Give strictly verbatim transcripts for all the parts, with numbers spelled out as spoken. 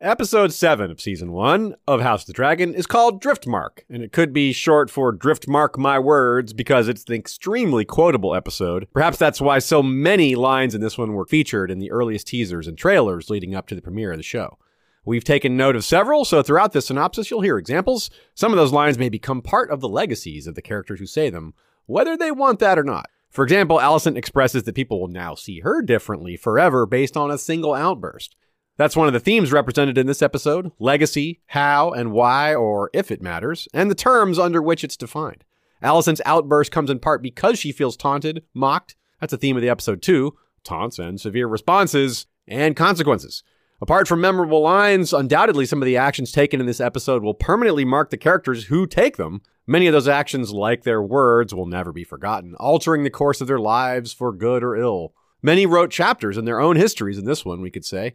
Episode seven of Season one of House of the Dragon is called Driftmark, and it could be short for Driftmark My Words because it's an extremely quotable episode. Perhaps that's why so many lines in this one were featured in the earliest teasers and trailers leading up to the premiere of the show. We've taken note of several, so throughout this synopsis you'll hear examples. Some of those lines may become part of the legacies of the characters who say them, whether they want that or not. For example, Alicent expresses that people will now see her differently forever based on a single outburst. That's one of the themes represented in this episode: legacy, how and why, or if it matters, and the terms under which it's defined. Alicent's outburst comes in part because she feels taunted, mocked. That's a theme of the episode too: taunts and severe responses and consequences. Apart from memorable lines, undoubtedly some of the actions taken in this episode will permanently mark the characters who take them. Many of those actions, like their words, will never be forgotten, altering the course of their lives for good or ill. Many wrote chapters in their own histories in this one, we could say.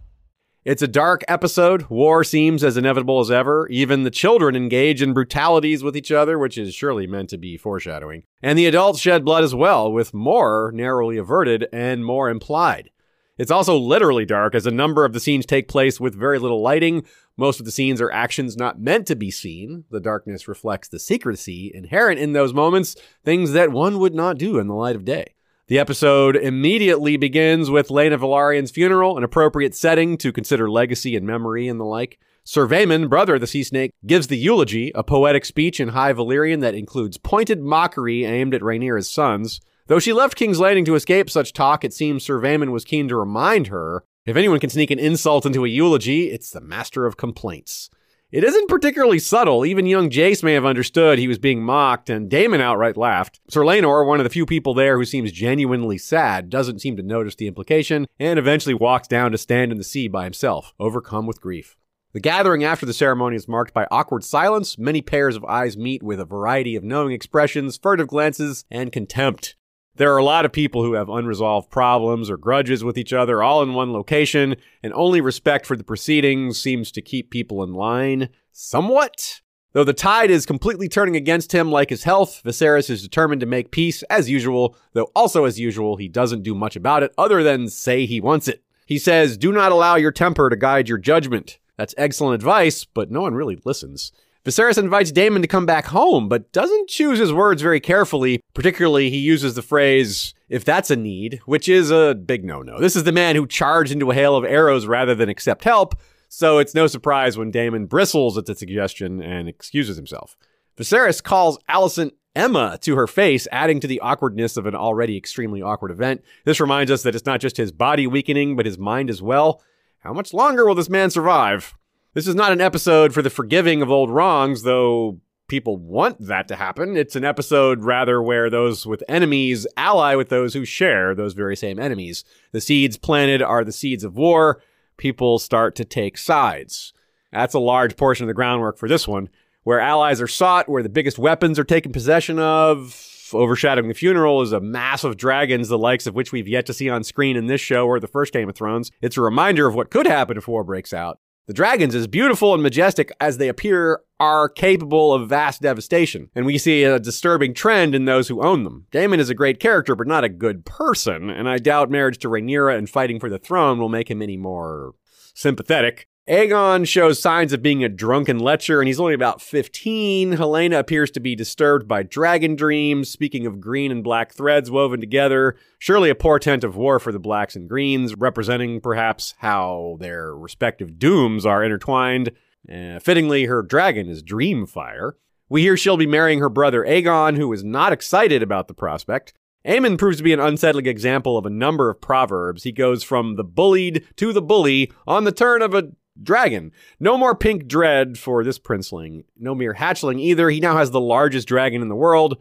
It's a dark episode. War seems as inevitable as ever. Even the children engage in brutalities with each other, which is surely meant to be foreshadowing. And the adults shed blood as well, with more narrowly averted and more implied. It's also literally dark, as a number of the scenes take place with very little lighting. Most of the scenes are actions not meant to be seen. The darkness reflects the secrecy inherent in those moments, things that one would not do in the light of day. The episode immediately begins with Lena Valarian's funeral, an appropriate setting to consider legacy and memory and the like. Ser Vaemond, brother of the Sea Snake, gives the eulogy, a poetic speech in High Valyrian that includes pointed mockery aimed at Rhaenyra's sons. Though she left King's Landing to escape such talk, it seems Ser Vaemond was keen to remind her, if anyone can sneak an insult into a eulogy, it's the master of complaints. It isn't particularly subtle. Even young Jace may have understood he was being mocked, and Daemon outright laughed. Ser Laenor, one of the few people there who seems genuinely sad, doesn't seem to notice the implication, and eventually walks down to stand in the sea by himself, overcome with grief. The gathering after the ceremony is marked by awkward silence. Many pairs of eyes meet with a variety of knowing expressions, furtive glances, and contempt. There are a lot of people who have unresolved problems or grudges with each other all in one location, and only respect for the proceedings seems to keep people in line, somewhat. Though the tide is completely turning against him, like his health, Viserys is determined to make peace as usual, though also as usual, he doesn't do much about it other than say he wants it. He says, "Do not allow your temper to guide your judgment." That's excellent advice, but no one really listens. Viserys invites Daemon to come back home, but doesn't choose his words very carefully. Particularly, he uses the phrase, "if that's a need," which is a big no-no. This is the man who charged into a hail of arrows rather than accept help, so it's no surprise when Daemon bristles at the suggestion and excuses himself. Viserys calls Alicent Emma to her face, adding to the awkwardness of an already extremely awkward event. This reminds us that it's not just his body weakening, but his mind as well. How much longer will this man survive? This is not an episode for the forgiving of old wrongs, though people want that to happen. It's an episode, rather, where those with enemies ally with those who share those very same enemies. The seeds planted are the seeds of war. People start to take sides. That's a large portion of the groundwork for this one, where allies are sought, where the biggest weapons are taken possession of. Overshadowing the funeral is a mass of dragons, the likes of which we've yet to see on screen in this show or the first Game of Thrones. It's a reminder of what could happen if war breaks out. The dragons, as beautiful and majestic as they appear, are capable of vast devastation, and we see a disturbing trend in those who own them. Daemon is a great character, but not a good person, and I doubt marriage to Rhaenyra and fighting for the throne will make him any more sympathetic. Aegon shows signs of being a drunken lecher, and he's only about fifteen. Helaena appears to be disturbed by dragon dreams, speaking of green and black threads woven together. Surely a portent of war for the blacks and greens, representing perhaps how their respective dooms are intertwined. Uh, fittingly, her dragon is Dreamfire. We hear she'll be marrying her brother Aegon, who is not excited about the prospect. Aemon proves to be an unsettling example of a number of proverbs. He goes from the bullied to the bully on the turn of a dragon. No more pink dread for this princeling. No mere hatchling either. He now has the largest dragon in the world.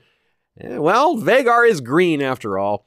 Well, Vhagar is green after all.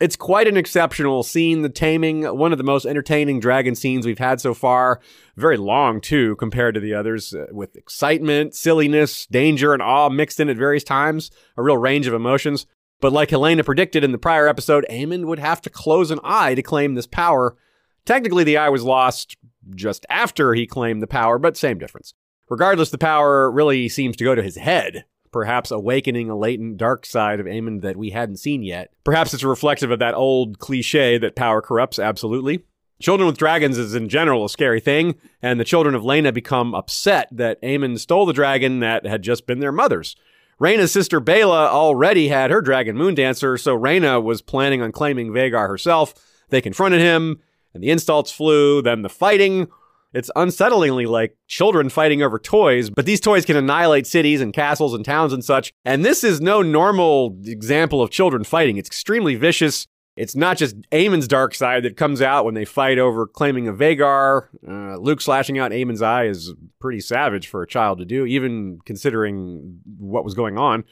it's quite an exceptional scene, the taming, one of the most entertaining dragon scenes we've had so far. Very long, too, compared to the others, uh, with excitement, silliness, danger, and awe mixed in at various times, a real range of emotions. But like Helaena predicted in the prior episode, Aemon would have to close an eye to claim this power. Technically, the eye was lost just after he claimed the power, but same difference. Regardless, the power really seems to go to his head, perhaps awakening a latent dark side of Aemon that we hadn't seen yet. Perhaps it's reflective of that old cliche that power corrupts, absolutely. Children with dragons is in general a scary thing, and the children of Laena become upset that Aemon stole the dragon that had just been their mother's. Rhaenyra's sister Bela already had her dragon Moondancer, so Rhaenyra was planning on claiming Vhagar herself. They confronted him, and the insults flew, then the fighting. It's unsettlingly like children fighting over toys, but these toys can annihilate cities and castles and towns and such. And this is no normal example of children fighting. It's extremely vicious. It's not just Aemon's dark side that comes out when they fight over claiming a Vhagar. Uh, Luke slashing out Aemon's eye is pretty savage for a child to do, even considering what was going on.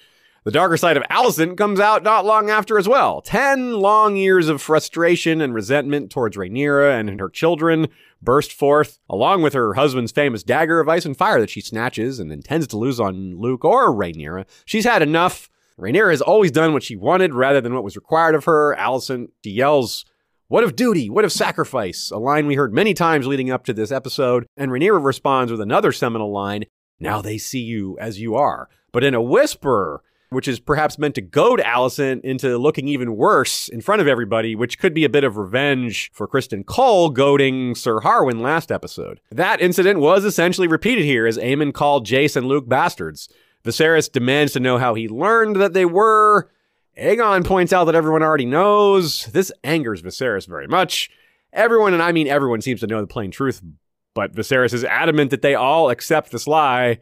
The darker side of Alicent comes out not long after as well. Ten long years of frustration and resentment towards Rhaenyra and her children burst forth, along with her husband's famous dagger of ice and fire that she snatches and intends to lose on Luke or Rhaenyra. She's had enough. Rhaenyra has always done what she wanted rather than what was required of her. Alicent, she yells, "What of duty? What of sacrifice?" A line we heard many times leading up to this episode. And Rhaenyra responds with another seminal line, "Now they see you as you are," but in a whisper, which is perhaps meant to goad Alicent into looking even worse in front of everybody, which could be a bit of revenge for Criston Cole goading Ser Harwin last episode. That incident was essentially repeated here as Aemon called Jace and Luke bastards. Viserys demands to know how he learned that they were. Aegon points out that everyone already knows. This angers Viserys very much. Everyone, and I mean everyone, seems to know the plain truth, but Viserys is adamant that they all accept this lie,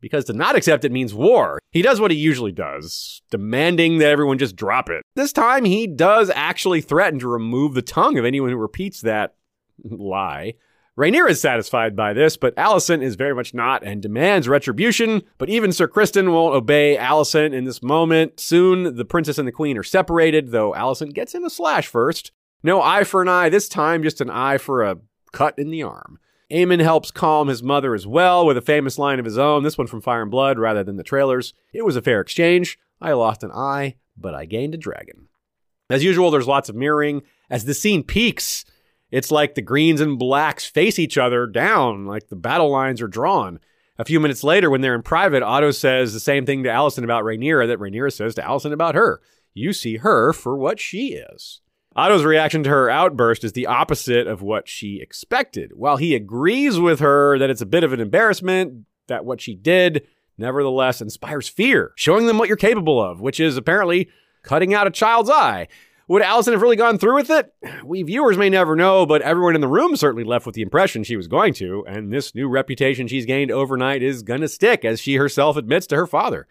because to not accept it means war. He does what he usually does, demanding that everyone just drop it. This time, he does actually threaten to remove the tongue of anyone who repeats that lie. Rhaenyra is satisfied by this, but Alicent is very much not and demands retribution. But even Ser Criston won't obey Alicent in this moment. Soon, the princess and the queen are separated, though Alicent gets in a slash first. No eye for an eye this time, just an eye for a cut in the arm. Aemon helps calm his mother as well with a famous line of his own, this one from Fire and Blood rather than the trailers. "It was a fair exchange. I lost an eye, but I gained a dragon." As usual, there's lots of mirroring. As the scene peaks, it's like the greens and blacks face each other down, like the battle lines are drawn. A few minutes later, when they're in private, Otto says the same thing to Alicent about Rhaenyra that Rhaenyra says to Alicent about her. "You see her for what she is." Otto's reaction to her outburst is the opposite of what she expected. While he agrees with her that it's a bit of an embarrassment, that what she did nevertheless inspires fear, showing them what you're capable of, which is apparently cutting out a child's eye. Would Alicent have really gone through with it? We viewers may never know, but everyone in the room certainly left with the impression she was going to, and this new reputation she's gained overnight is gonna stick, as she herself admits to her father.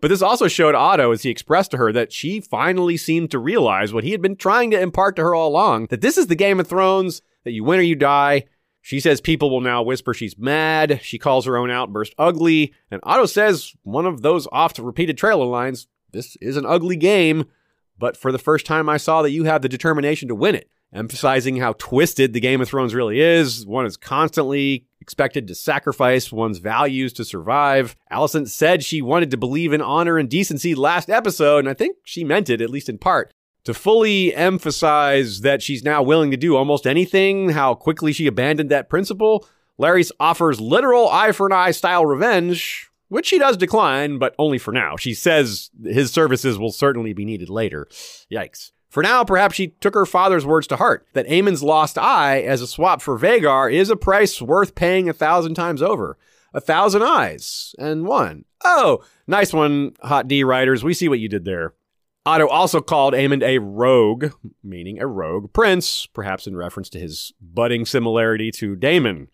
But this also showed Otto as he expressed to her that she finally seemed to realize what he had been trying to impart to her all along, that this is the Game of Thrones, that you win or you die. She says people will now whisper she's mad. She calls her own outburst ugly. And Otto says one of those oft-repeated trailer lines, "This is an ugly game, but for the first time I saw that you have the determination to win it," emphasizing how twisted the Game of Thrones really is. One is constantly expected to sacrifice one's values to survive. Alicent said she wanted to believe in honor and decency last episode, and I think she meant it, at least in part, to fully emphasize that she's now willing to do almost anything, how quickly she abandoned that principle. Larys offers literal eye-for-an-eye style revenge, which she does decline, but only for now. She says his services will certainly be needed later. Yikes. For now, perhaps she took her father's words to heart, that Aemon's lost eye as a swap for Vhagar is a price worth paying a thousand times over. A thousand eyes and one. Oh, nice one, Hot D writers. We see what you did there. Otto also called Aemon a rogue, meaning a rogue prince, perhaps in reference to his budding similarity to Daemon.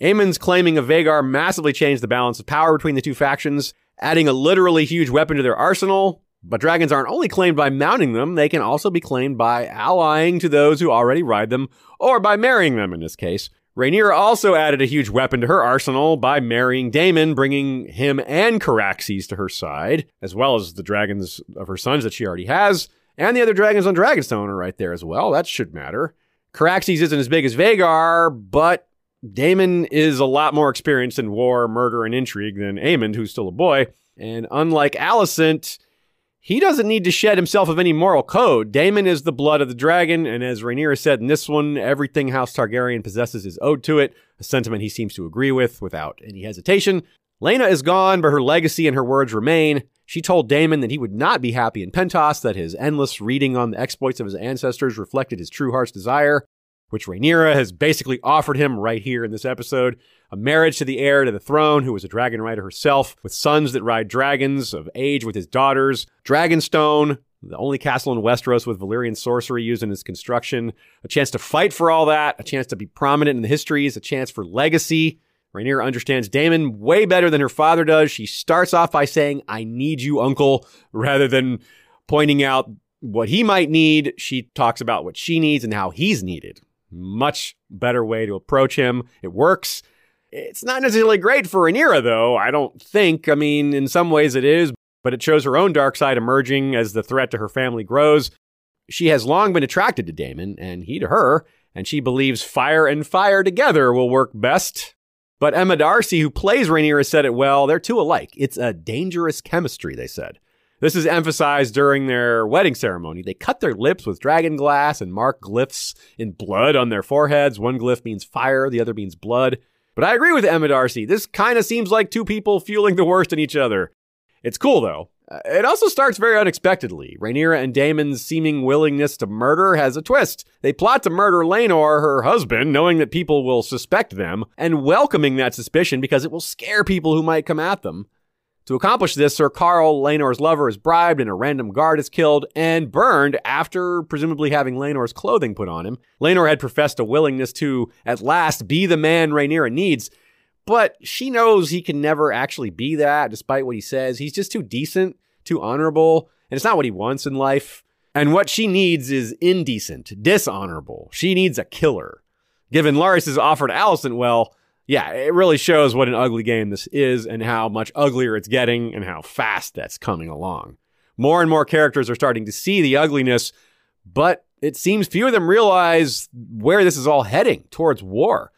Aemon's claiming of Vhagar massively changed the balance of power between the two factions, adding a literally huge weapon to their arsenal. But dragons aren't only claimed by mounting them, they can also be claimed by allying to those who already ride them, or by marrying them in this case. Rhaenyra also added a huge weapon to her arsenal by marrying Daemon, bringing him and Caraxes to her side, as well as the dragons of her sons that she already has. And the other dragons on Dragonstone are right there as well. That should matter. Caraxes isn't as big as Vhagar, but Daemon is a lot more experienced in war, murder, and intrigue than Aemon, who's still a boy. And unlike Alicent, he doesn't need to shed himself of any moral code. Daemon is the blood of the dragon, and as Rhaenyra said in this one, everything House Targaryen possesses is owed to it, a sentiment he seems to agree with without any hesitation. Helaena is gone, but her legacy and her words remain. She told Daemon that he would not be happy in Pentos, that his endless reading on the exploits of his ancestors reflected his true heart's desire, which Rhaenyra has basically offered him right here in this episode. A marriage to the heir to the throne, who is a dragon rider herself, with sons that ride dragons, of age with his daughters. Dragonstone, the only castle in Westeros with Valyrian sorcery used in its construction. A chance to fight for all that, a chance to be prominent in the histories, a chance for legacy. Rhaenyra understands Daemon way better than her father does. She starts off by saying, "I need you, uncle," rather than pointing out what he might need. She talks about what she needs and how he's needed. Much better way to approach him. It works. It's not necessarily great for Rhaenyra, though, I don't think. I mean, in some ways it is, but it shows her own dark side emerging as the threat to her family grows. She has long been attracted to Daemon, and he to her, and she believes fire and fire together will work best. But Emma Darcy, who plays Rhaenyra, said it well. They're two alike. It's a dangerous chemistry, they said. This is emphasized during their wedding ceremony. They cut their lips with dragon glass and mark glyphs in blood on their foreheads. One glyph means fire, the other means blood. But I agree with Emma Darcy. This kind of seems like two people fueling the worst in each other. It's cool, though. It also starts very unexpectedly. Rhaenyra and Daemon's seeming willingness to murder has a twist. They plot to murder Laenor, her husband, knowing that people will suspect them, and welcoming that suspicion because it will scare people who might come at them. To accomplish this, Ser Carl, Laenor's lover, is bribed and a random guard is killed and burned after presumably having Laenor's clothing put on him. Laenor had professed a willingness to, at last, be the man Rhaenyra needs, but she knows he can never actually be that, despite what he says. He's just too decent, too honorable, and it's not what he wants in life. And what she needs is indecent, dishonorable. She needs a killer. Given Larys' offer to Alicent, well... yeah, it really shows what an ugly game this is and how much uglier it's getting and how fast that's coming along. More and more characters are starting to see the ugliness, but it seems few of them realize where this is all heading, towards war.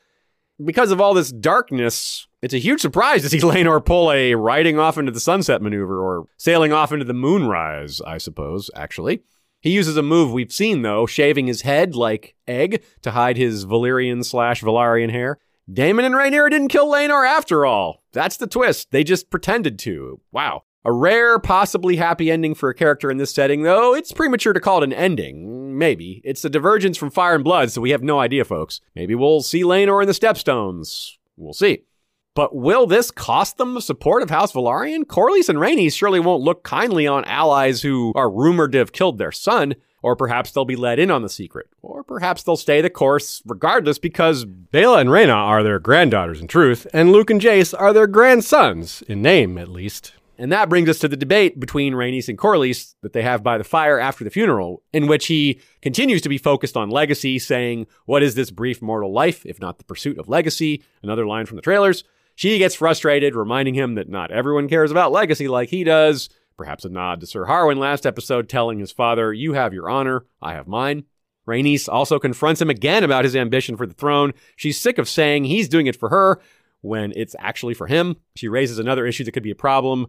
Because of all this darkness, it's a huge surprise to see Laenor pull a riding off into the sunset maneuver, or sailing off into the moonrise, I suppose, actually. He uses a move we've seen, though, shaving his head like egg to hide his Valyrian slash Velaryon hair. Daemon and Rhaenyra didn't kill Laenor after all. That's the twist. They just pretended to. Wow. A rare, possibly happy ending for a character in this setting, though it's premature to call it an ending. Maybe. It's a divergence from Fire and Blood, so we have no idea, folks. Maybe we'll see Laenor in the Stepstones. We'll see. But will this cost them the support of House Velaryon? Corlys and Rhaenys surely won't look kindly on allies who are rumored to have killed their son. Or perhaps they'll be let in on the secret. Or perhaps they'll stay the course regardless, because Bela and Rhaena are their granddaughters in truth, and Luke and Jace are their grandsons, in name at least. And that brings us to the debate between Rhaenys and Corlys that they have by the fire after the funeral, in which he continues to be focused on legacy, saying, "What is this brief mortal life, if not the pursuit of legacy?" Another line from the trailers. She gets frustrated, reminding him that not everyone cares about legacy like he does. Perhaps a nod to Ser Harwin last episode, telling his father, "You have your honor, I have mine." Rhaenys also confronts him again about his ambition for the throne. She's sick of saying he's doing it for her when it's actually for him. She raises another issue that could be a problem.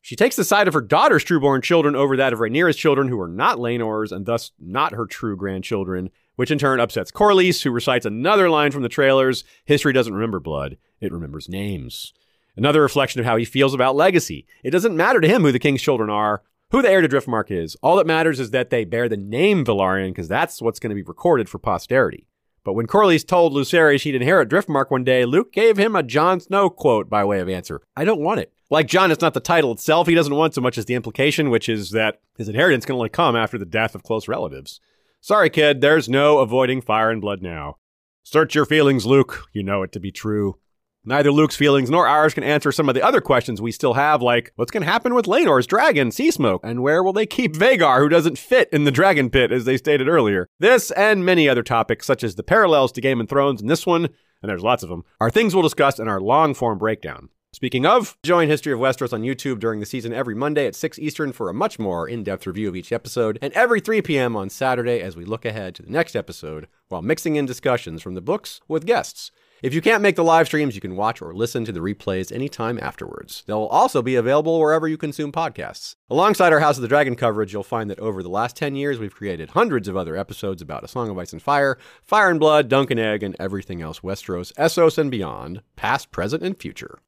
She takes the side of her daughter's trueborn children over that of Rhaenyra's children, who are not Laenor's and thus not her true grandchildren, which in turn upsets Corlys, who recites another line from the trailers, "History doesn't remember blood, it remembers names." Another reflection of how he feels about legacy. It doesn't matter to him who the king's children are, who the heir to Driftmark is. All that matters is that they bear the name Velaryon, because that's what's going to be recorded for posterity. But when Corlys told Lucerys she'd inherit Driftmark one day, Luke gave him a Jon Snow quote by way of answer. "I don't want it." Like Jon, it's not the title itself he doesn't want so much as the implication, which is that his inheritance can only come after the death of close relatives. Sorry, kid, there's no avoiding Fire and Blood now. Search your feelings, Luke. You know it to be true. Neither Luke's feelings nor ours can answer some of the other questions we still have, like what's going to happen with Laenor's dragon, Seasmoke, and where will they keep Vhagar, who doesn't fit in the dragon pit, as they stated earlier. This and many other topics, such as the parallels to Game of Thrones in this one, and there's lots of them, are things we'll discuss in our long-form breakdown. Speaking of, join History of Westeros on YouTube during the season every Monday at six Eastern for a much more in-depth review of each episode, and every three p.m. on Saturday as we look ahead to the next episode while mixing in discussions from the books with guests. If you can't make the live streams, you can watch or listen to the replays anytime afterwards. They'll also be available wherever you consume podcasts. Alongside our House of the Dragon coverage, you'll find that over the last ten years, we've created hundreds of other episodes about A Song of Ice and Fire, Fire and Blood, Dunk and Egg, and everything else Westeros, Essos, and beyond, past, present, and future.